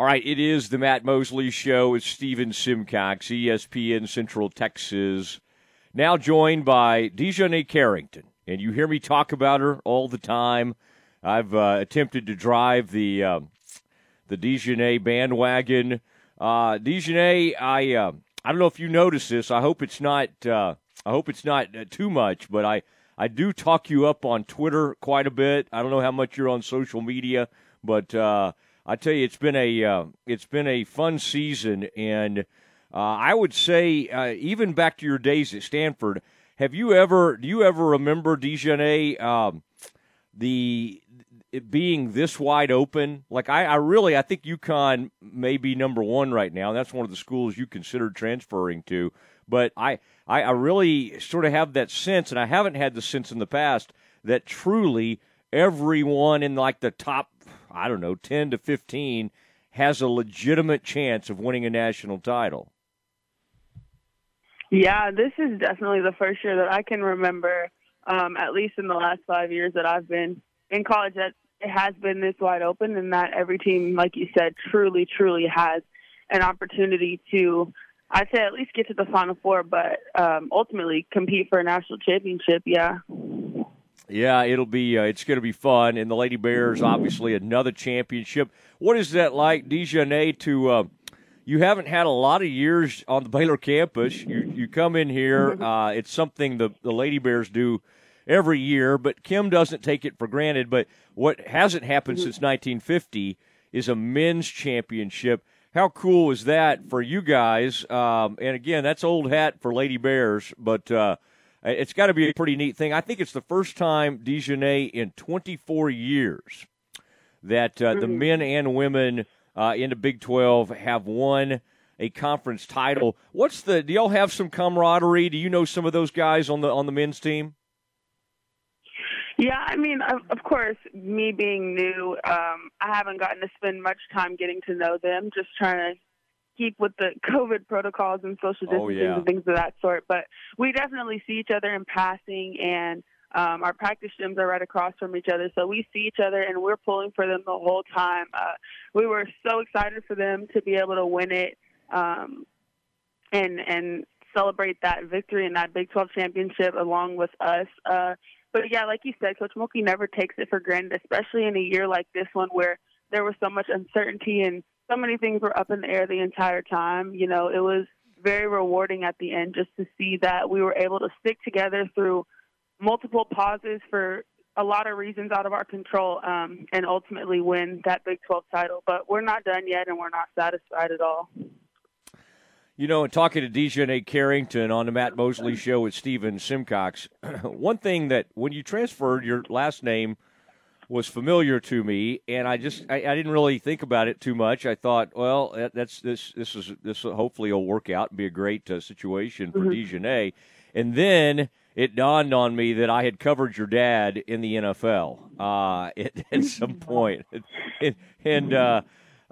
All right, it is the Matt Mosley Show. It's Stephen Simcox, ESPN Central Texas, now joined by DiJonai Carrington. And you hear me talk about her all the time. I've attempted to drive the DiJonai bandwagon. DiJonai, I don't know if you notice this. I hope it's not. I hope it's not too much, but I do talk you up on Twitter quite a bit. I don't know how much you're on social media, but I tell you, it's been a fun season, and I would say even back to your days at Stanford, do you ever remember, DiJonai, it being this wide open? Like I think UConn may be number one right now. That's one of the schools you considered transferring to. But I really sort of have that sense, and I haven't had the sense in the past, that truly everyone in like the top, 10 to 15 has a legitimate chance of winning a national title. Yeah, this is definitely the first year that I can remember, at least in the last 5 years that I've been in college, that it has been this wide open and that every team, like you said, truly, truly has an opportunity to, I'd say, at least get to the Final Four, but ultimately compete for a national championship, yeah. Yeah, it'll be, it's going to be fun. And the Lady Bears, obviously, another championship. What is that like, DiJonai, to, you haven't had a lot of years on the Baylor campus. You come in here, it's something the Lady Bears do every year, but Kim doesn't take it for granted. But what hasn't happened since 1950 is a men's championship. How cool is that for you guys? And again, that's old hat for Lady Bears, but it's got to be a pretty neat thing. I think it's the first time, DiJonai, in 24 years that the men and women in the Big 12 have won a conference title. Do y'all have some camaraderie? Do you know some of those guys on the men's team? Yeah, I mean, of course, me being new, I haven't gotten to spend much time getting to know them, just trying to keep with the COVID protocols and social distancing and things of that sort. But we definitely see each other in passing, and our practice gyms are right across from each other. So we see each other, and we're pulling for them the whole time. We were so excited for them to be able to win it and celebrate that victory and that Big 12 championship along with us. But, yeah, like you said, Coach Mulkey never takes it for granted, especially in a year like this one where there was so much uncertainty and so many things were up in the air the entire time. You know, it was very rewarding at the end just to see that we were able to stick together through multiple pauses for a lot of reasons out of our control and ultimately win that Big 12 title. But we're not done yet, and we're not satisfied at all. You know, in talking to DiJonai Carrington on the Matt Mosley Show with Stephen Simcox, one thing that when you transferred, your last name was familiar to me, and I didn't really think about it too much. I thought, well, this hopefully will work out and be a great situation for DiJonai. And then it dawned on me that I had covered your dad in the NFL at some point,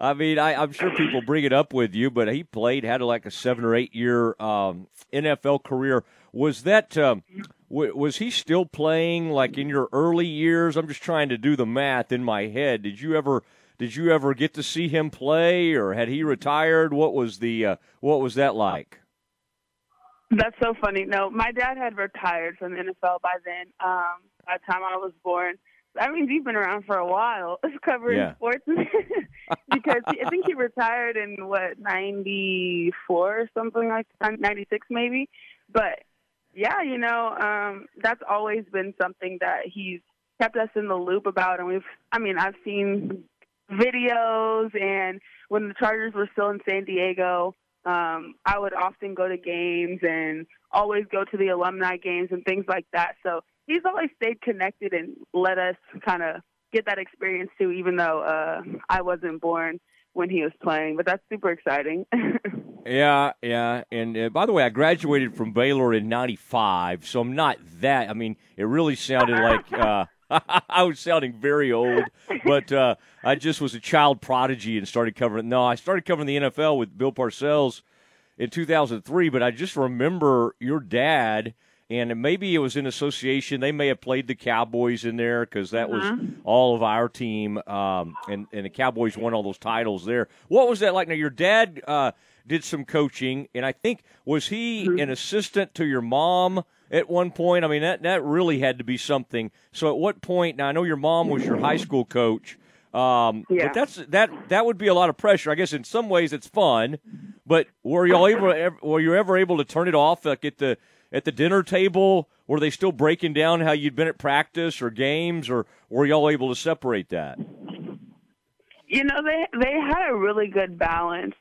I mean, I'm sure people bring it up with you, but he had like a 7 or 8 year NFL career. Was that was he still playing like in your early years? I'm just trying to do the math in my head. Did you ever get to see him play, or had he retired? What was that like? That's so funny. No, my dad had retired from the NFL by then. By the time I was born. I mean, he's been around for a while covering sports because I think he retired in, 94 or something like that, 96 maybe. But, yeah, you know, that's always been something that he's kept us in the loop about. And I've seen videos, and when the Chargers were still in San Diego, I would often go to games and always go to the alumni games and things like that. So he's always stayed connected and let us kind of get that experience too, even though I wasn't born when he was playing. But that's super exciting. Yeah. And by the way, I graduated from Baylor in 95, so I'm not that. I mean, it really sounded like I was sounding very old, but I just was a child prodigy and started covering. No, I started covering the NFL with Bill Parcells in 2003, but I just remember your dad and maybe it was in association. They may have played the Cowboys in there because that was all of our team, and the Cowboys won all those titles there. What was that like? Now, your dad did some coaching, and I think, was he an assistant to your mom at one point? I mean, that really had to be something. So at what point, now I know your mom was your high school coach, but that would be a lot of pressure. I guess in some ways it's fun, but were you ever able to turn it off, like at the dinner table? Were they still breaking down how you'd been at practice or games, or were y'all able to separate that? You know, they had a really good balance.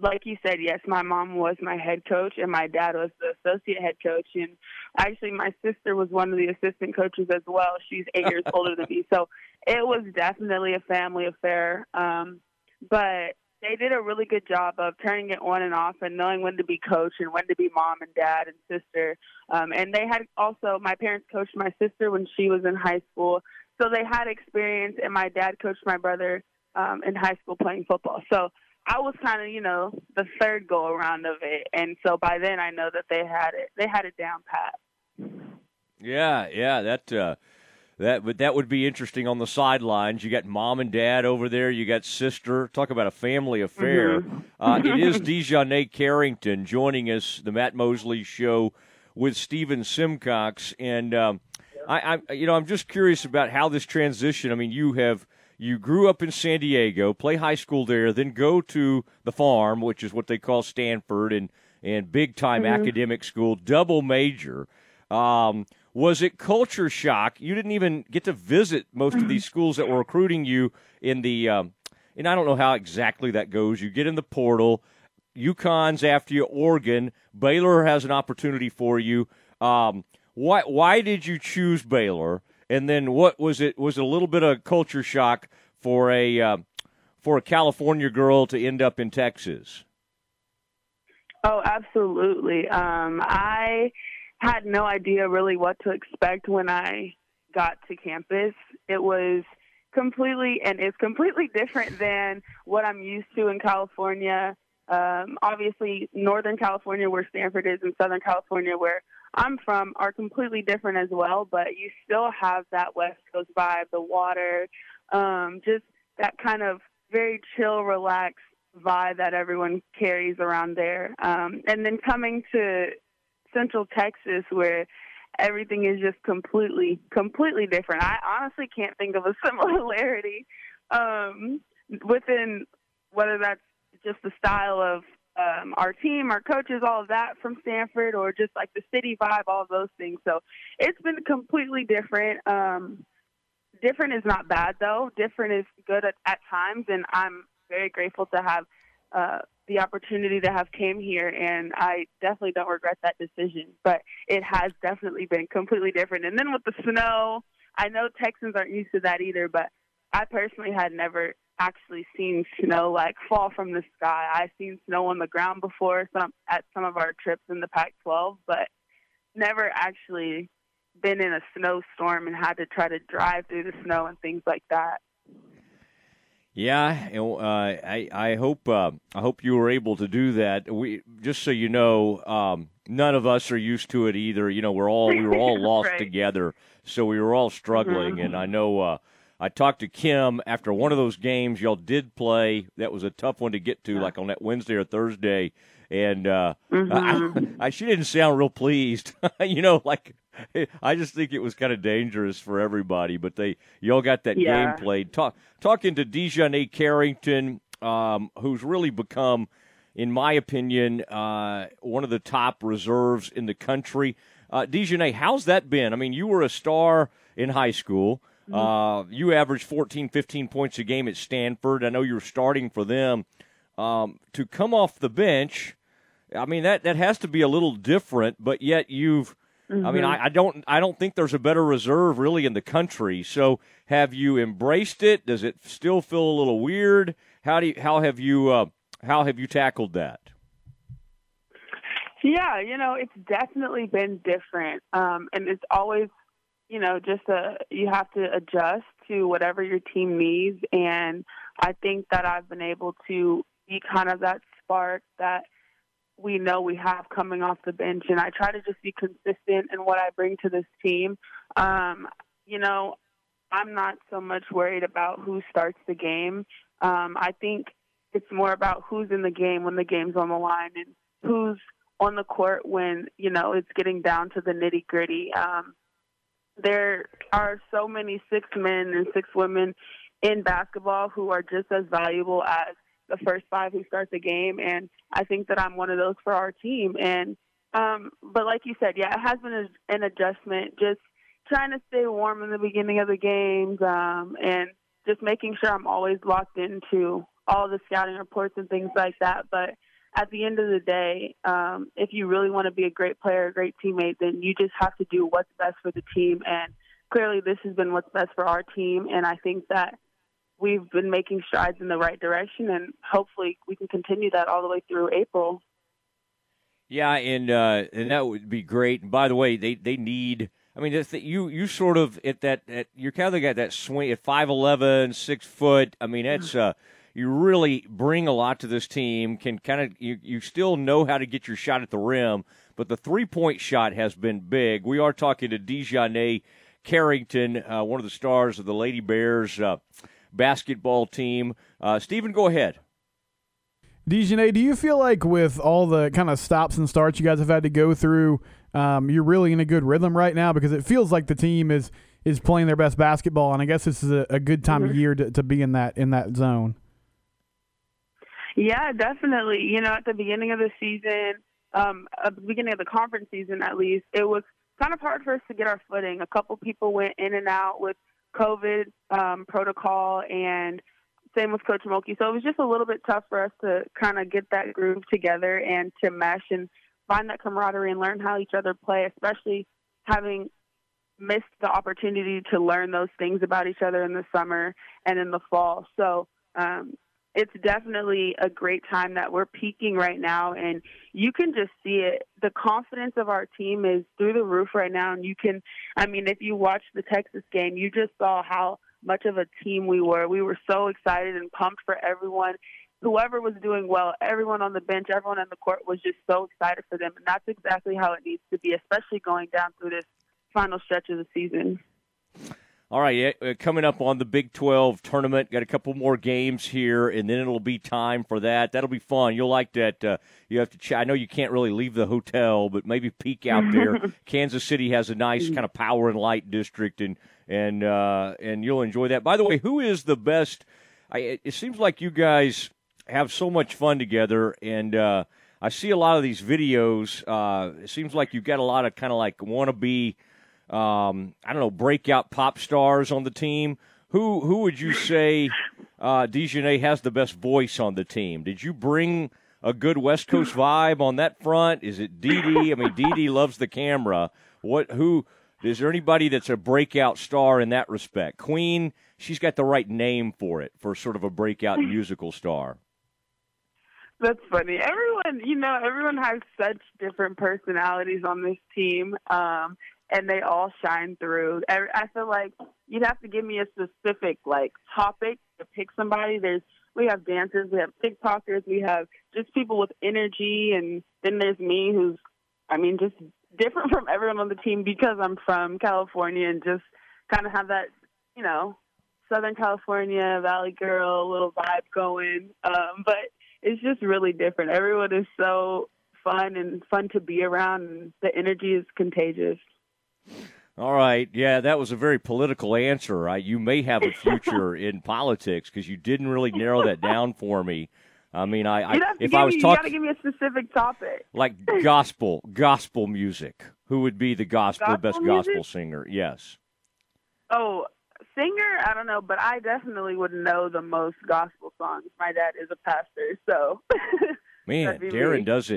Like you said, yes, my mom was my head coach and my dad was the associate head coach. And actually, my sister was one of the assistant coaches as well. She's 8 years older than me. So it was definitely a family affair. But they did a really good job of turning it on and off and knowing when to be coach and when to be mom and dad and sister. And they had also, my parents coached my sister when she was in high school. So they had experience, and my dad coached my brother in high school playing football. So I was kind of, you know, the third go-around of it, and so by then I know that they had it down pat. Yeah, that would be interesting on the sidelines. You got mom and dad over there. You got sister. Talk about a family affair. It is DiJonai Carrington joining us, the Matt Mosley Show, with Stephen Simcox, and I'm just curious about how this transition. I mean, You grew up in San Diego, play high school there, then go to the farm, which is what they call Stanford, and big-time academic school, double major. Was it culture shock? You didn't even get to visit most of these schools that were recruiting you in the and I don't know how exactly that goes. You get in the portal. UConn's after you, Oregon. Baylor has an opportunity for you. Why did you choose Baylor? And then what was it? Was it a little bit of culture shock for a California girl to end up in Texas? Oh, absolutely. I had no idea really what to expect when I got to campus. It was completely different than what I'm used to in California. Obviously, Northern California, where Stanford is, and Southern California, where I'm from, are completely different as well, but you still have that West Coast vibe, the water, just that kind of very chill, relaxed vibe that everyone carries around there. And then coming to Central Texas, where everything is just completely different. I honestly can't think of a similarity within whether that's just the style of our team, our coaches, all of that from Stanford, or just like the city vibe, all of those things. So it's been completely different. Different is not bad, though. Different is good at times, and I'm very grateful to have the opportunity to have came here, and I definitely don't regret that decision. But it has definitely been completely different. And then with the snow, I know Texans aren't used to that either, but I personally had never actually seen snow like fall from the sky. I've seen snow on the ground before at some of our trips in the Pac-12, but never actually been in a snowstorm and had to try to drive through the snow and things like that. Yeah, I hope you were able to do that. Just so you know, none of us are used to it either. You know, we were all lost together, so we were all struggling. And I know. I talked to Kim after one of those games y'all did play. That was a tough one to get to, like on that Wednesday or Thursday. And she didn't sound real pleased. You know, like I just think it was kind of dangerous for everybody. But y'all got that game played. Talking to DiJonai Carrington, who's really become, in my opinion, one of the top reserves in the country. DiJonai, how's that been? I mean, you were a star in high school. You averaged 14, 15 points a game at Stanford. I know you're starting for them. To come off the bench, I mean, that has to be a little different, but yet you've I mean, I don't think there's a better reserve really in the country. So have you embraced it? Does it still feel a little weird? How have you tackled that? Yeah, you know, it's definitely been different. And it's always, you know, you have to adjust to whatever your team needs. And I think that I've been able to be kind of that spark that we know we have coming off the bench, and I try to just be consistent in what I bring to this team. You know, I'm not so much worried about who starts the game. I think it's more about who's in the game when the game's on the line and who's on the court when, you know, it's getting down to the nitty-gritty. There are so many 6 men and 6 women in basketball who are just as valuable as the first 5 who start the game, and I think that I'm one of those for our team. And but like you said, yeah, it has been an adjustment, just trying to stay warm in the beginning of the games, and just making sure I'm always locked into all the scouting reports and things like that. But at the end of the day, if you really want to be a great player, a great teammate, then you just have to do what's best for the team. And clearly this has been what's best for our team, and I think that we've been making strides in the right direction, and hopefully we can continue that all the way through April. Yeah, and that would be great. And by the way, they need – I mean, you sort of at that – you're kind of got that swing at 5'11", 6 foot. I mean, that's – you really bring a lot to this team. Can kind of you still know how to get your shot at the rim, but the 3-point shot has been big. We are talking to DiJonai Carrington, one of the stars of the Lady Bears basketball team. Stephen, go ahead. DiJonai, do you feel like with all the kind of stops and starts you guys have had to go through, you're really in a good rhythm right now? Because it feels like the team is playing their best basketball, and I guess this is a good time of year to be in that zone. Yeah, definitely. You know, at the beginning of the season, at the beginning of the conference season at least, it was kind of hard for us to get our footing. A couple people went in and out with COVID protocol, and same with Coach Mulkey. So it was just a little bit tough for us to kind of get that groove together and to mesh and find that camaraderie and learn how each other play, especially having missed the opportunity to learn those things about each other in the summer and in the fall. So, it's definitely a great time that we're peaking right now, and you can just see it. The confidence of our team is through the roof right now, and you can – I mean, if you watched the Texas game, you just saw how much of a team we were. We were so excited and pumped for everyone. Whoever was doing well, everyone on the bench, everyone on the court was just so excited for them, and that's exactly how it needs to be, especially going down through this final stretch of the season. All right, coming up on the Big 12 tournament, got a couple more games here, and then it'll be time for that. That'll be fun. You'll like that. You have to. I know you can't really leave the hotel, but maybe peek out there. Kansas City has a nice kind of power and light district, and you'll enjoy that. By the way, who is the best? It seems like you guys have so much fun together, and I see a lot of these videos. It seems like you've got a lot of kind of like wannabe. I don't know, breakout pop stars on the team. Who would you say DiJonai has the best voice on the team? Did you bring a good West Coast vibe on that front? Is it Dee Dee? I mean, Dee Dee loves the camera. Is there anybody that's a breakout star in that respect? Queen, she's got the right name for it, for sort of a breakout musical star. That's funny. Everyone has such different personalities on this team. And they all shine through. I feel like you'd have to give me a specific, like, topic to pick somebody. We have dancers, we have TikTokers, we have just people with energy, and then there's me who's, I mean, just different from everyone on the team because I'm from California and just kind of have that, you know, Southern California, Valley Girl little vibe going. But it's just really different. Everyone is so fun to be around, and the energy is contagious. All right. Yeah, that was a very political answer, right? You may have a future in politics because you didn't really narrow that down for me. I mean, you got to give me a specific topic. Like gospel music. Who would be the best music? Gospel singer? Yes. Oh, singer? I don't know, but I definitely would know the most gospel songs. My dad is a pastor, so... Man, Darren does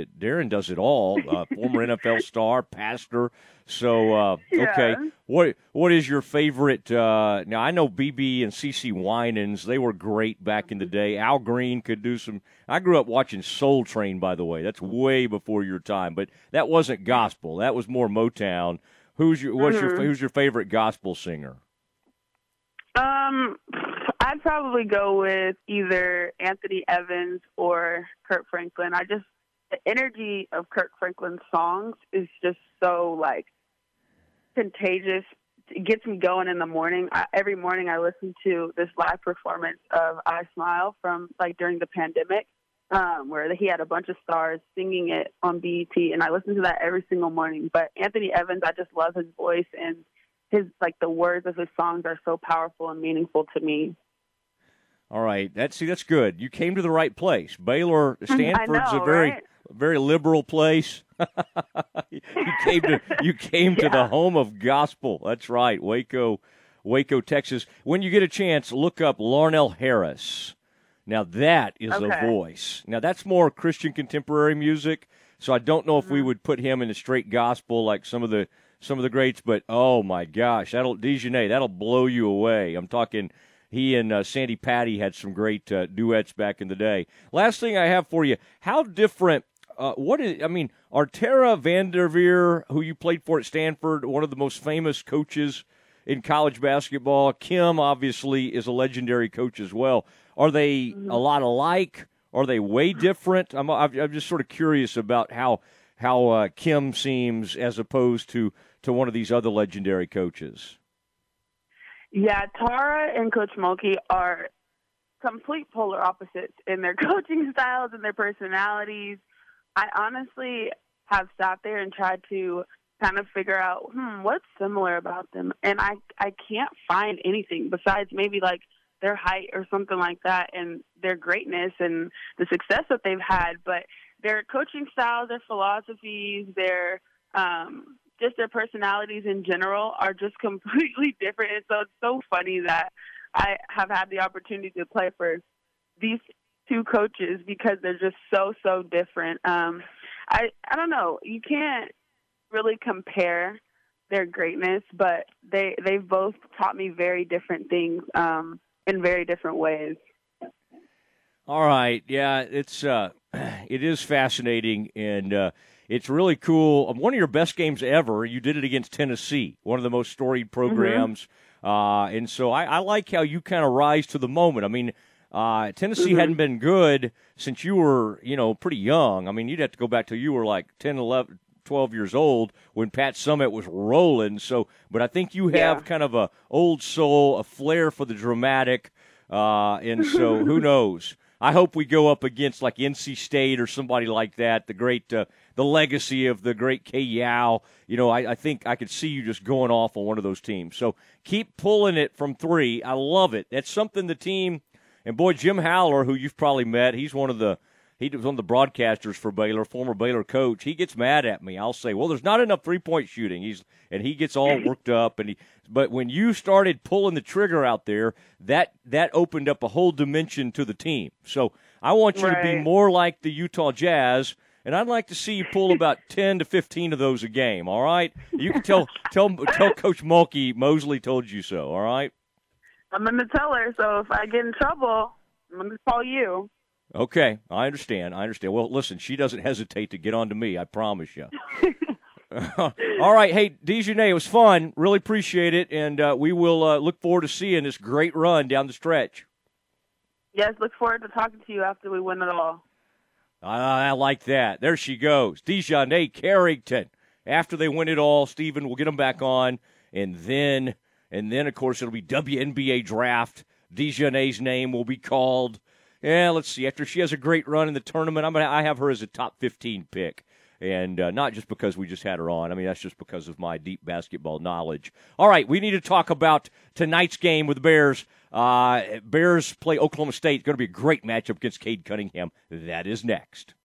it all. Former NFL star, pastor. So, yeah. Okay. What is your favorite? Now, I know BB and CeCe Winans. They were great back in the day. Al Green could do some. I grew up watching Soul Train, by the way. That's way before your time. But that wasn't gospel. That was more Motown. Who's your favorite gospel singer? I'd probably go with either Anthony Evans or Kirk Franklin. I just the energy of Kirk Franklin's songs is just so, like, contagious. It gets me going in the morning. Every morning I listen to this live performance of I Smile from, like, during the pandemic, where he had a bunch of stars singing it on BET, and I listen to that every single morning. But Anthony Evans, I just love his voice, and his, like, the words of his songs are so powerful and meaningful to me. All right, that's good. You came to the right place. Baylor, Stanford's know, a very, right? very liberal place. you came to yeah. the home of gospel. That's right, Waco, Texas. When you get a chance, look up Larnell Harris. Now that is okay. a voice. Now that's more Christian contemporary music. So I don't know if we would put him in a straight gospel like some of the greats. But oh my gosh, DiJonai, that'll blow you away. I'm talking. He and Sandy Patty had some great duets back in the day. Last thing I have for you, how different, are Tara Vanderveer, who you played for at Stanford, one of the most famous coaches in college basketball. Kim, obviously, is a legendary coach as well. Are they a lot alike? Are they way different? I'm just sort of curious about how Kim seems as opposed to one of these other legendary coaches. Yeah, Tara and Coach Mulkey are complete polar opposites in their coaching styles and their personalities. I honestly have sat there and tried to kind of figure out, what's similar about them? And I can't find anything besides maybe like their height or something like that and their greatness and the success that they've had. But their coaching styles, their philosophies, their just their personalities in general are just completely different. And so it's so funny that I have had the opportunity to play for these two coaches because they're just so different. I don't know. You can't really compare their greatness, but they've both taught me very different things in very different ways. All right. Yeah, it is fascinating. And, it's really cool. One of your best games ever, you did it against Tennessee, one of the most storied programs. Mm-hmm. And so I like how you kind of rise to the moment. I mean, Tennessee hadn't been good since you were, pretty young. I mean, you'd have to go back till you were like 10, 11, 12 years old when Pat Summitt was rolling. So, but I think you have kind of a old soul, a flair for the dramatic. And so who knows? I hope we go up against like NC State or somebody like that, the legacy of the great Kay Yow. I think I could see you just going off on one of those teams. So keep pulling it from three. I love it. That's something the team – and, boy, Jim Howler, who you've probably met, he was one of the broadcasters for Baylor, former Baylor coach. He gets mad at me. I'll say, well, there's not enough three-point shooting. He gets all worked up. But when you started pulling the trigger out there, that opened up a whole dimension to the team. So I want you to be more like the Utah Jazz – and I'd like to see you pull about 10 to 15 of those a game, all right? You can tell Coach Mosley told you so, all right? I'm going to tell her, so if I get in trouble, I'm going to call you. Okay, I understand. Well, listen, she doesn't hesitate to get on to me, I promise you. All right, hey, DiJonai, it was fun. Really appreciate it, and we will look forward to seeing this great run down the stretch. Yes, look forward to talking to you after we win it all. I like that. There she goes. DiJonai Carrington. After they win it all, Stephen, we'll get them back on. And then, of course, it'll be WNBA draft. DiJonai's name will be called. Yeah, let's see. After she has a great run in the tournament, I have her as a top 15 pick. And not just because we just had her on. I mean, that's just because of my deep basketball knowledge. All right, we need to talk about tonight's game with the Bears. Bears play Oklahoma State. It's going to be a great matchup against Cade Cunningham. That is next.